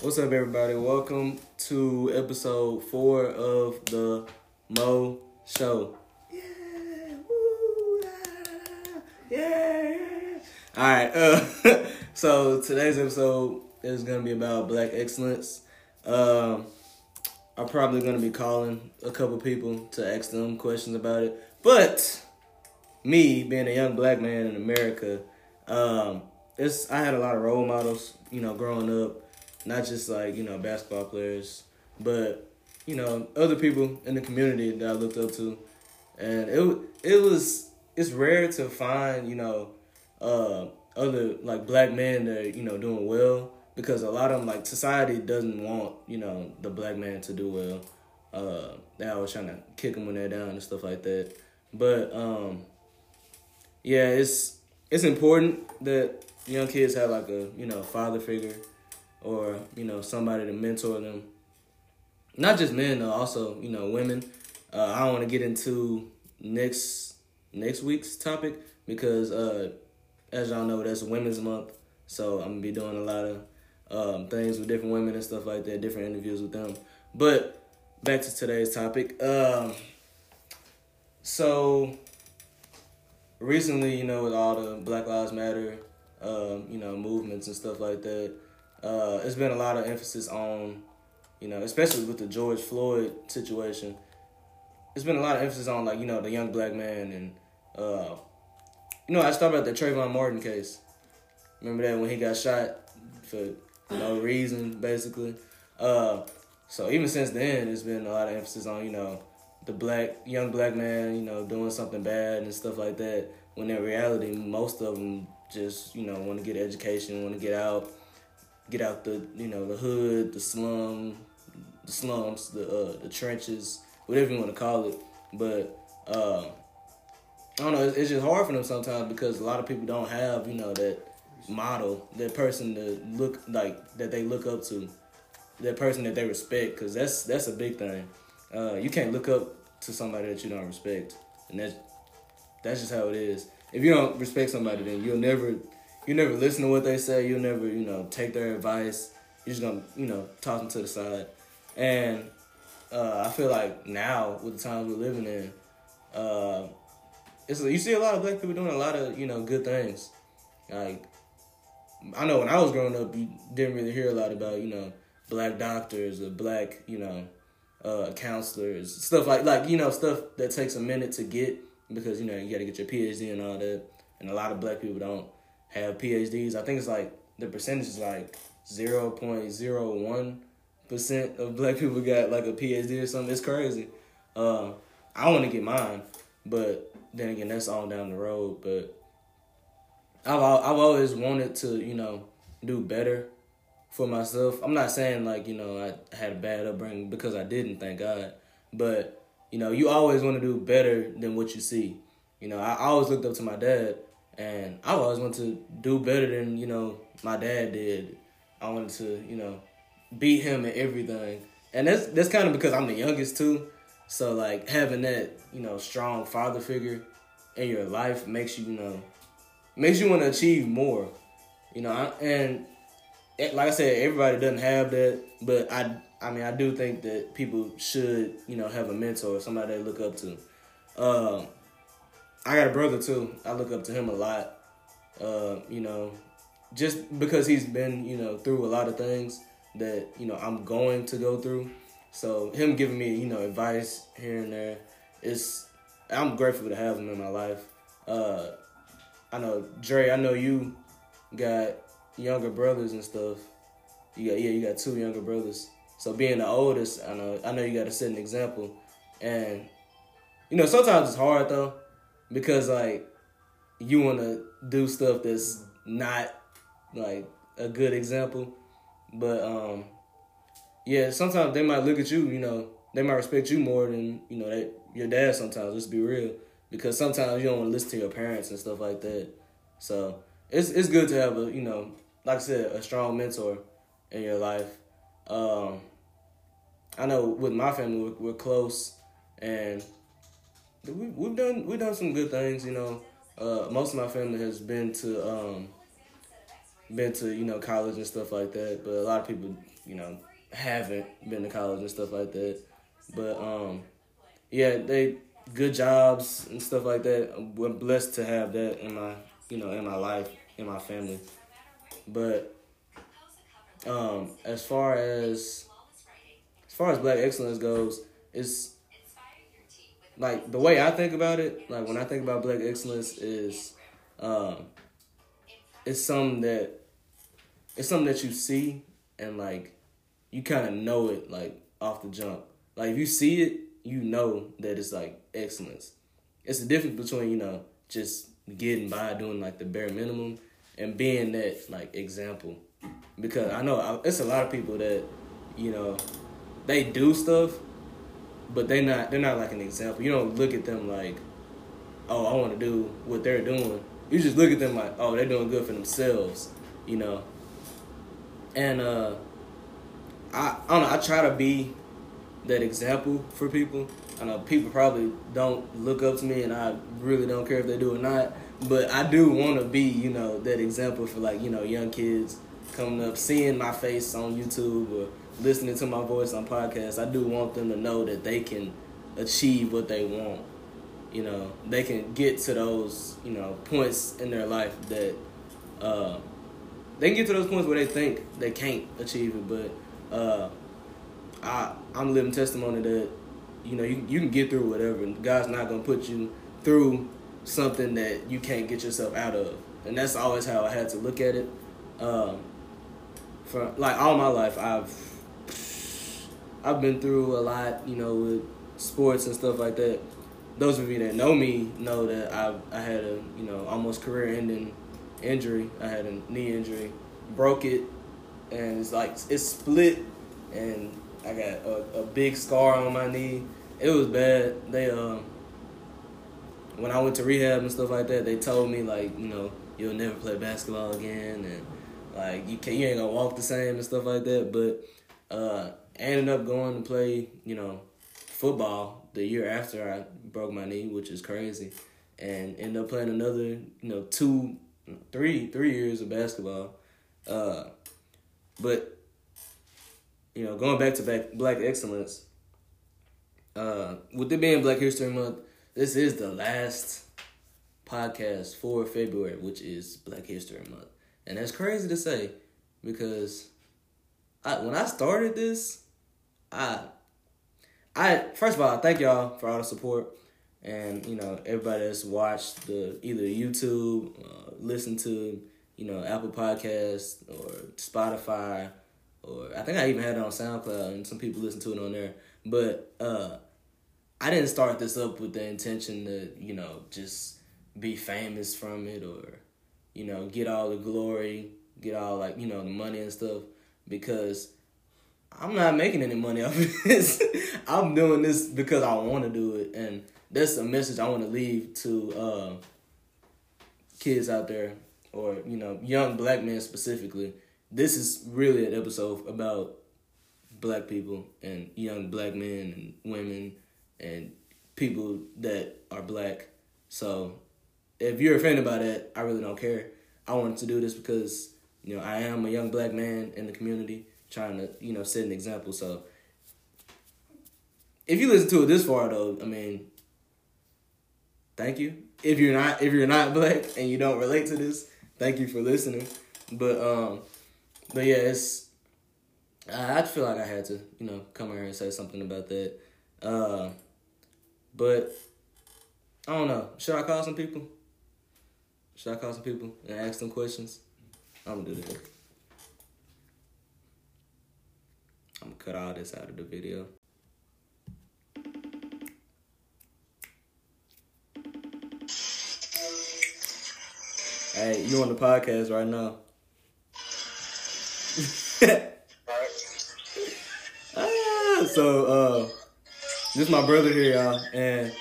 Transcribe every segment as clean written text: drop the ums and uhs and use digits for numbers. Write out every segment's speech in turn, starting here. What's up, everybody? Welcome to episode 4 of the Mo Show. Yeah, woo, yeah. All right. So today's episode is gonna be about Black excellence. I'm probably gonna be calling a couple people to ask them questions about it. But me being a young Black man in America, I had a lot of role models, growing up. Not just basketball players, but other people in the community that I looked up to, and it's rare to find other Black men that are, doing well, because a lot of them, society doesn't want the Black man to do well. They're always trying to kick them when they're down and stuff like that. But it's important that young kids have a father figure. Or, somebody to mentor them. Not just men, though, also, women. I don't want to get into next week's topic because, as y'all know, that's Women's Month. So I'm going to be doing a lot of things with different women and stuff like that, different interviews with them. But back to today's topic. So recently, with all the Black Lives Matter, movements and stuff like that, it's been a lot of emphasis on, especially with the George Floyd situation, it's been a lot of emphasis on, the young Black man. And, I just thought about the Trayvon Martin case. Remember that when he got shot for no reason, basically? So even since then, it's been a lot of emphasis on, the young Black man, doing something bad and stuff like that, when in reality, most of them just, want to get education, want to get out the the hood, the slums, the trenches, whatever you want to call it. But I don't know, it's just hard for them sometimes because a lot of people don't have that model, that person to look that they look up to, that person that they respect, because that's a big thing. You can't look up to somebody that you don't respect, and that's just how it is. If you don't respect somebody, then you'll never listen to what they say. You'll never, take their advice. You're just going to, toss them to the side. And I feel like now, with the times we're living in, you see a lot of Black people doing a lot of, good things. I know when I was growing up, you didn't really hear a lot about, Black doctors or Black, counselors. Stuff stuff that takes a minute to get because, you got to get your PhD and all that. And a lot of Black people don't have PhDs. I think it's the percentage is 0.01% of Black people got a PhD or something. It's crazy. I want to get mine, but then again, that's all down the road. But I've always wanted to do better for myself. I'm not saying I had a bad upbringing, because I didn't, thank God. But you always want to do better than what you see. I always looked up to my dad. And I always wanted to do better than, my dad did. I wanted to, beat him at everything. And that's kind of because I'm the youngest, too. So, having that, strong father figure in your life makes you, makes you want to achieve more. And like I said, everybody doesn't have that. But, I do think that people should, have a mentor or somebody they look up to. I got a brother, too. I look up to him a lot, just because he's been, through a lot of things that, I'm going to go through. So him giving me, advice here and there, I'm grateful to have him in my life. I know, Dre, I know you got younger brothers and stuff. You got 2 younger brothers. So being the oldest, I know you got to set an example. And, sometimes it's hard, though. Because, you want to do stuff that's not, a good example. But, sometimes they might look at you, they might respect you more than, your dad sometimes. Let's be real. Because sometimes you don't want to listen to your parents and stuff like that. So, it's good to have a, like I said, a strong mentor in your life. I know with my family, we're close, and we've done some good things. Most of my family has been to been to, you know, college and stuff like that, but a lot of people, you know, haven't been to college and stuff like that. But, yeah, they good jobs and stuff like that. I'm blessed to have that in my, you know, in my life, in my family. But as far as Black excellence goes, it's like the way I think about it. Like when I think about Black excellence, is it's something that you see and like you kind of know it like off the jump. Like if you see it, you know that it's like excellence. It's the difference between, you know, just getting by doing like the bare minimum and being that like example. Because I know it's a lot of people that, you know, they do stuff, but they're not like an example. You don't look at them like, oh, I want to do what they're doing. You just look at them like, oh, they're doing good for themselves, you know. And I don't know, I try to be that example for people. I know people probably don't look up to me, and I really don't care if they do or not. But I do want to be, you know, that example for, like, you know, young kids coming up, seeing my face on YouTube or listening to my voice on podcasts. I do want them to know that they can achieve what they want. You know, they can get to those, you know, points in their life that they can get to those points where they think they can't achieve it. But I'm living testimony that, you know, you can get through whatever. God's not going to put you through something that you can't get yourself out of. And that's always how I had to look at it. For like all my life, I've been through a lot, you know, with sports and stuff like that. Those of you that know me know that I had a, you know, almost career-ending injury. I had a knee injury, broke it, and it's like it split, and I got a big scar on my knee. It was bad. They when I went to rehab and stuff like that, they told me, like, you know, you'll never play basketball again, and like you ain't gonna walk the same and stuff like that. But I ended up going to play, you know, football the year after I broke my knee, which is crazy, and ended up playing another, you know, three years of basketball. But you know, going back to Black excellence, with it being Black History Month, this is the last podcast for February, which is Black History Month. And that's crazy to say, because when I started this, I first of all, I thank y'all for all the support. And, you know, everybody that's watched the either YouTube, listened to, you know, Apple Podcasts or Spotify, or I think I even had it on SoundCloud, and some people listen to it on there. But I didn't start this up with the intention to, you know, just be famous from it, or, you know, get all the glory, get all, like, you know, the money and stuff, because I'm not making any money off of this. I'm doing this because I want to do it, and that's a message I want to leave to kids out there, or, you know, young Black men specifically. This is really an episode about Black people and young Black men and women and people that are Black. So if you're offended by that, I really don't care. I wanted to do this because, you know, I am a young Black man in the community trying to, you know, set an example. So if you listen to it this far, though, I mean, thank you. If you're not Black and you don't relate to this, thank you for listening. But yeah, it's, I feel like I had to, you know, come here and say something about that. But I don't know. Should I call some people? Should I call some people and ask them questions? I'm going to do that. I'm going to cut all this out of the video. Hey, you on the podcast right now. So, this is my brother here, y'all, and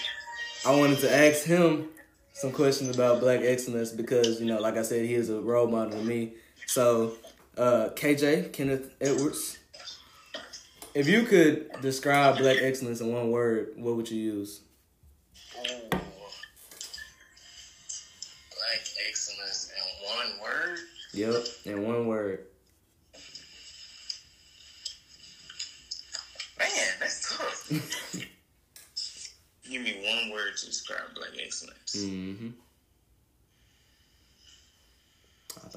I wanted to ask him some questions about Black excellence because, you know, like I said, he is a role model to me. So, KJ, Kenneth Edwards, if you could describe Black excellence in one word, what would you use? Ooh. Black excellence in one word? Yep, in one word. Man, that's tough. Give me one word to describe black excellence. Mm-hmm.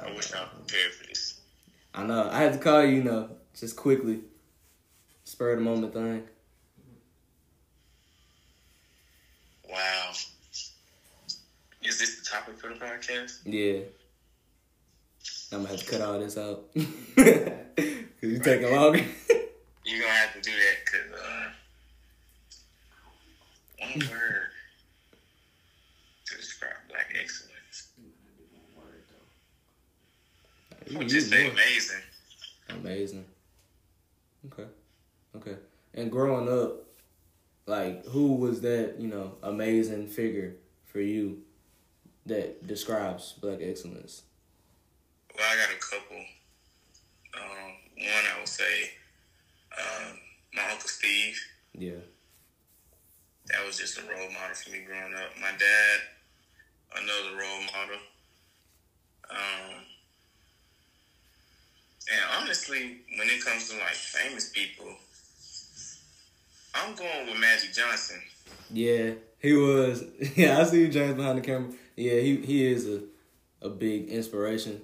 I wish I was prepared for this. I know. I had to call you, you know, just quickly. Spur of the moment thing. Wow. Is this the topic for the podcast? Yeah. I'm going to have to cut all this out. Because you're taking longer. You're going to have to do that because one word to describe black excellence. I would just say amazing. Amazing. Okay. Okay. And growing up, like, who was that, you know, amazing figure for you that describes black excellence? Well, I got a couple. One, I would say my Uncle Steve. Yeah. That was just a role model for me growing up. My dad, another role model. And honestly, when it comes to, like, famous people, I'm going with Magic Johnson. Yeah, he was. Yeah, I see you, James, behind the camera. Yeah, he is a big inspiration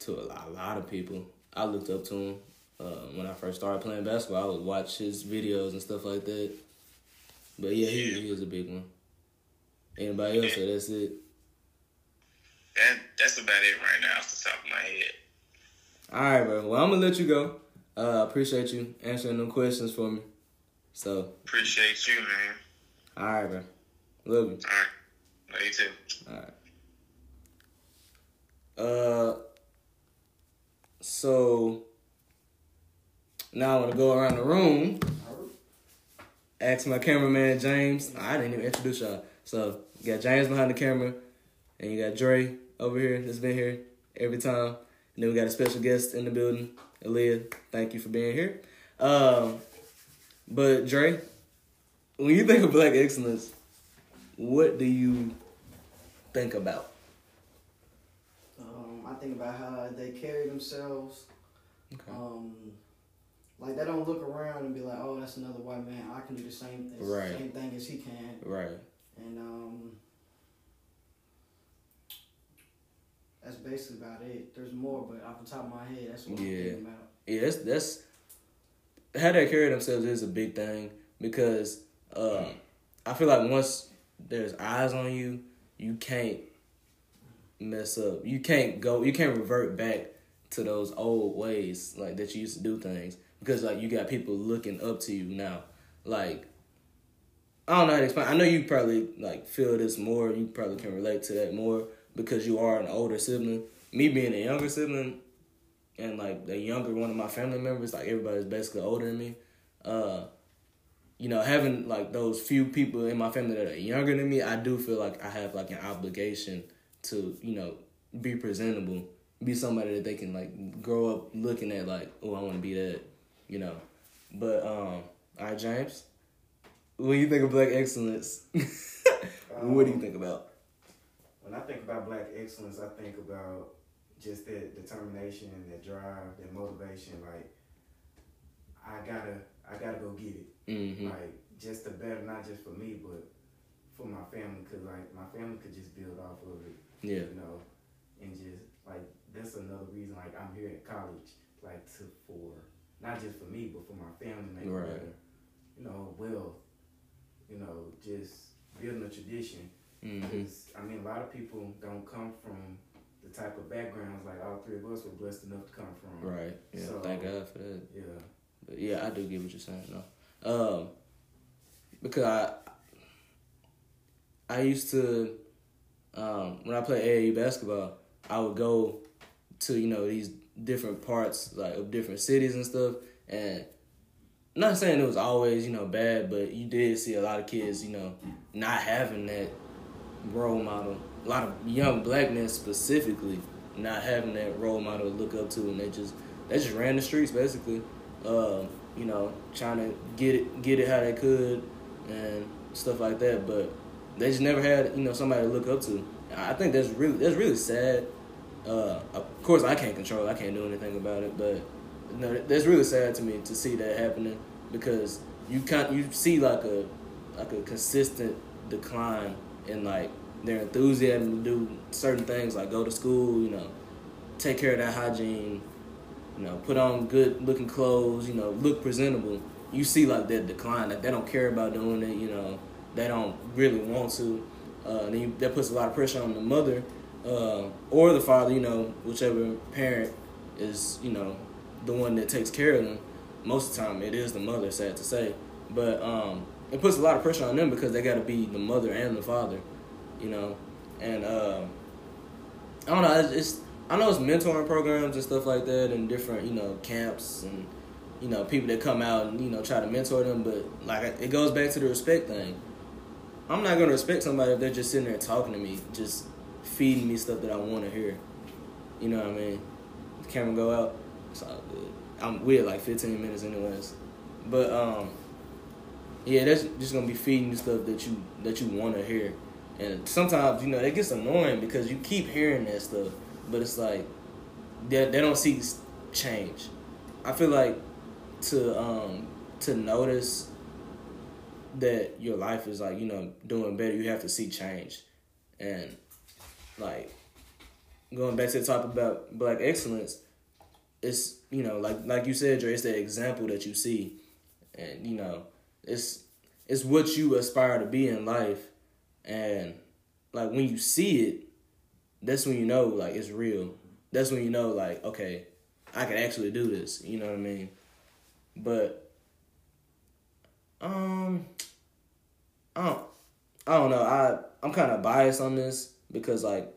to a lot of people. I looked up to him when I first started playing basketball. I would watch his videos and stuff like that. But, yeah, he is a big one. Anybody else? So that's it. That's about it right now off the top of my head. All right, bro. Well, I'm going to let you go. Appreciate you answering them questions for me. So. Appreciate you, man. All right, bro. Love you. All right. Love you, too. All right. So, now I want to go around the room. Ask my cameraman, James. I didn't even introduce y'all. So, you got James behind the camera. And you got Dre over here that's been here every time. And then we got a special guest in the building, Aaliyah. Thank you for being here. But Dre, when you think of black excellence, what do you think about? I think about how they carry themselves. Okay. Like they don't look around and be like, "Oh, that's another white man. I can do the same thing, right. Same thing as he can." Right. And that's basically about it. There's more, but off the top of my head, that's what I'm thinking about. Yeah, that's how they carry themselves is a big thing because I feel like once there's eyes on you, you can't mess up. You can't revert back to those old ways like that you used to do things because like you got people looking up to you now. Like I don't know how to explain. I know you probably like feel this more. You probably can relate to that more. Because you are an older sibling. Me being a younger sibling and, like, the younger one of my family members, like, everybody's basically older than me. You know, having, like, those few people in my family that are younger than me, I do feel like I have, like, an obligation to, you know, be presentable. Be somebody that they can, like, grow up looking at, like, oh, I want to be that, you know. But, all right, James, when you think of black excellence, what do you think about? When I think about black excellence, I think about just that determination, that drive, that motivation. Like, I gotta go get it. Mm-hmm. Like, just to better, not just for me, but for my family. Cause like my family could just build off of it. Yeah. You know, and just like that's another reason. Like I'm here at college, like for not just for me, but for my family, make right. Better. You know, you know, just building a tradition. Mm-hmm. I mean, a lot of people don't come from the type of backgrounds like all three of us were blessed enough to come from. Right. Yeah. So, thank God for that. Yeah. But yeah, I do get what you're saying though. Because I used to when I played AAU basketball, I would go to you know these different parts like of different cities and stuff, and I'm not saying it was always you know bad, but you did see a lot of kids you know not having that. Role model, a lot of young black men specifically not having that role model to look up to, and they just ran the streets basically, you know, trying to get it how they could and stuff like that. But they just never had you know somebody to look up to. I think that's really sad Of course, I can't control it. I can't do anything about it. But you know, that's really sad to me to see that happening, because you see like a consistent decline in like their enthusiasm to do certain things, like go to school, you know, take care of that hygiene, you know, put on good looking clothes, you know, look presentable. You see like that decline, like they don't care about doing it, you know, they don't really want to. That puts a lot of pressure on the mother or the father, you know, whichever parent is, you know, the one that takes care of them. Most of the time it is the mother, sad to say. But it puts a lot of pressure on them because they got to be the mother and the father, you know. And I don't know, I know it's mentoring programs and stuff like that and different, you know, camps and, you know, people that come out and, you know, try to mentor them. But, like, it goes back to the respect thing. I'm not going to respect somebody if they're just sitting there talking to me, just feeding me stuff that I want to hear. You know what I mean? The camera go out, it's all good. We're like 15 minutes anyways. But, yeah, that's just going to be feeding you stuff that you want to hear. And sometimes, you know, it gets annoying because you keep hearing that stuff. But it's like, they don't see change. I feel like to notice that your life is, like, you know, doing better, you have to see change. And, like, going back to the topic about Black excellence, it's, you know, like you said, Dre, it's that example that you see. And, you know, it's what you aspire to be in life. And, like, when you see it, that's when you know, like, it's real. That's when you know, like, okay, I can actually do this. You know what I mean? But, I don't know. I'm kind of biased on this because, like,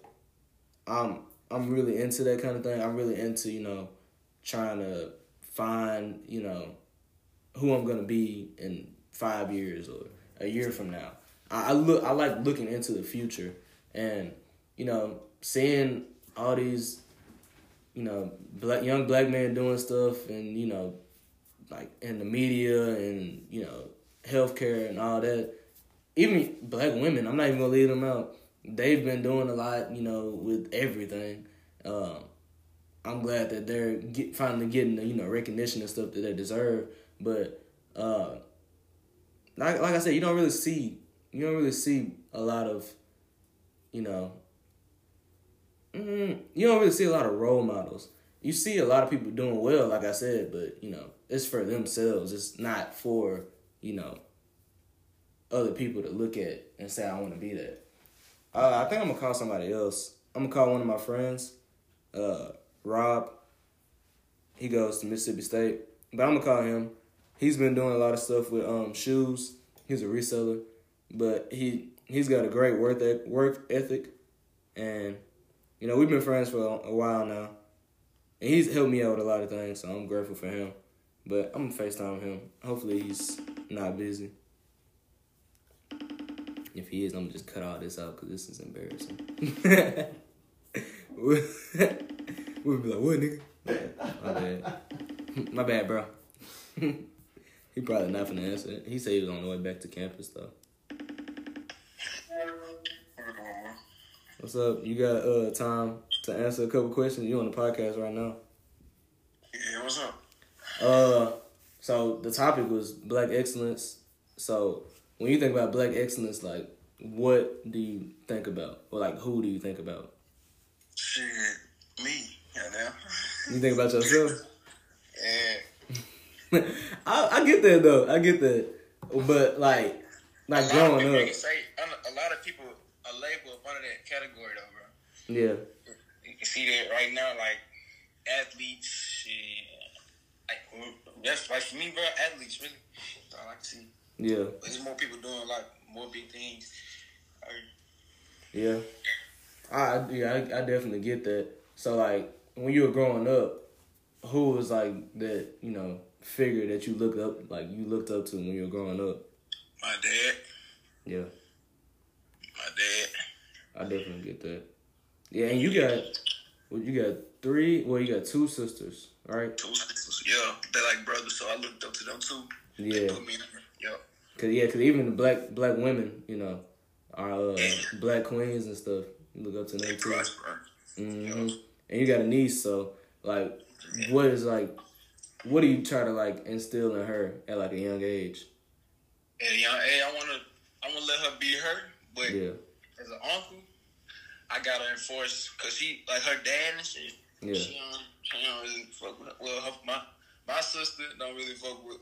I'm really into that kind of thing. I'm really into, you know, trying to find, you know, who I'm going to be in 5 years or a year from now. I like looking into the future and, you know, seeing all these, you know, young black men doing stuff and, you know, like in the media and, you know, healthcare and all that. Even black women, I'm not even going to leave them out. They've been doing a lot, you know, with everything. I'm glad that they're finally getting the, you know, recognition and stuff that they deserve. But like I said, you don't really see a lot of, you know, you don't really see a lot of role models. You see a lot of people doing well, like I said, but, you know, it's for themselves. It's not for, you know, other people to look at and say, I want to be that. I think I'm going to call somebody else. I'm going to call one of my friends, Rob. He goes to Mississippi State. But I'm going to call him. He's been doing a lot of stuff with shoes. He's a reseller. But he's got a great work ethic. And, you know, we've been friends for a while now. And he's helped me out with a lot of things, so I'm grateful for him. But I'm going to FaceTime him. Hopefully he's not busy. If he is, I'm going to just cut all this out because this is embarrassing. We'll be like, what, nigga? My bad. My bad, bro. He probably not finna answer it. He said he was on the way back to campus, though. What's up? You got time to answer a couple questions? You on the podcast right now. Yeah, what's up? So the topic was Black excellence. So when you think about Black excellence, like, what do you think about? Or, like, who do you think about? Shit, me, right now. You think about yourself? Yeah. I get that, though. I get that. But, like growing up. A lot of people are labeled under that category, though, bro. Yeah. You can see that right now, like, athletes, shit. Like, that's, like, for me, bro, athletes, really. That's all I can see. Yeah. There's more people doing, like, more big things. Yeah. I definitely get that. So, like, when you were growing up, who was, like, that, you know, figure that you looked up to when you were growing up? My dad. Yeah. My dad. I definitely get that. Yeah, and you got two sisters, right? Two sisters, yeah. They're like brothers, so I looked up to them too. Yeah. They put me in there. Yep. Cause even the black women, you know, are black queens and stuff. You look up to them too. Mm-hmm. and you got a niece, so like what are you trying to like instill in her at like a young age? At a young age, I wanna let her be her, but yeah. As an uncle, I gotta enforce, cause she like her dad and shit. Yeah. She don't really fuck with her. Well, my sister don't really fuck with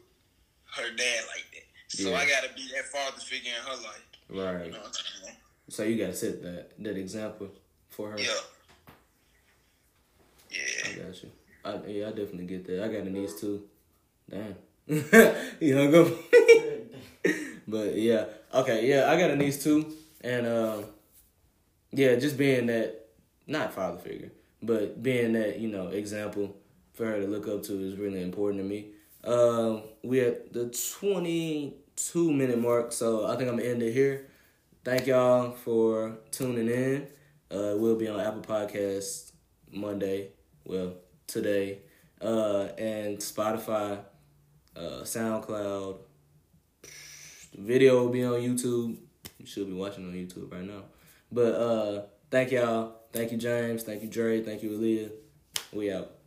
her dad like that. So yeah. I gotta be that father figure in her life. Right. You know what I'm saying? So you gotta set that example for her. Yeah. Yeah. I got you. I definitely get that. I got a niece too. Damn. He hung up. But yeah. Okay, yeah, I got a niece too. And yeah, just being that, not father figure, but being that, you know, example for her to look up to is really important to me. We're at the 22-minute mark, so I think I'm going to end it here. Thank y'all for tuning in. We'll be on Apple Podcasts today, and Spotify, SoundCloud. The video will be on YouTube. You should be watching on YouTube right now. But thank y'all. Thank you, James. Thank you, Dre. Thank you, Aaliyah. We out.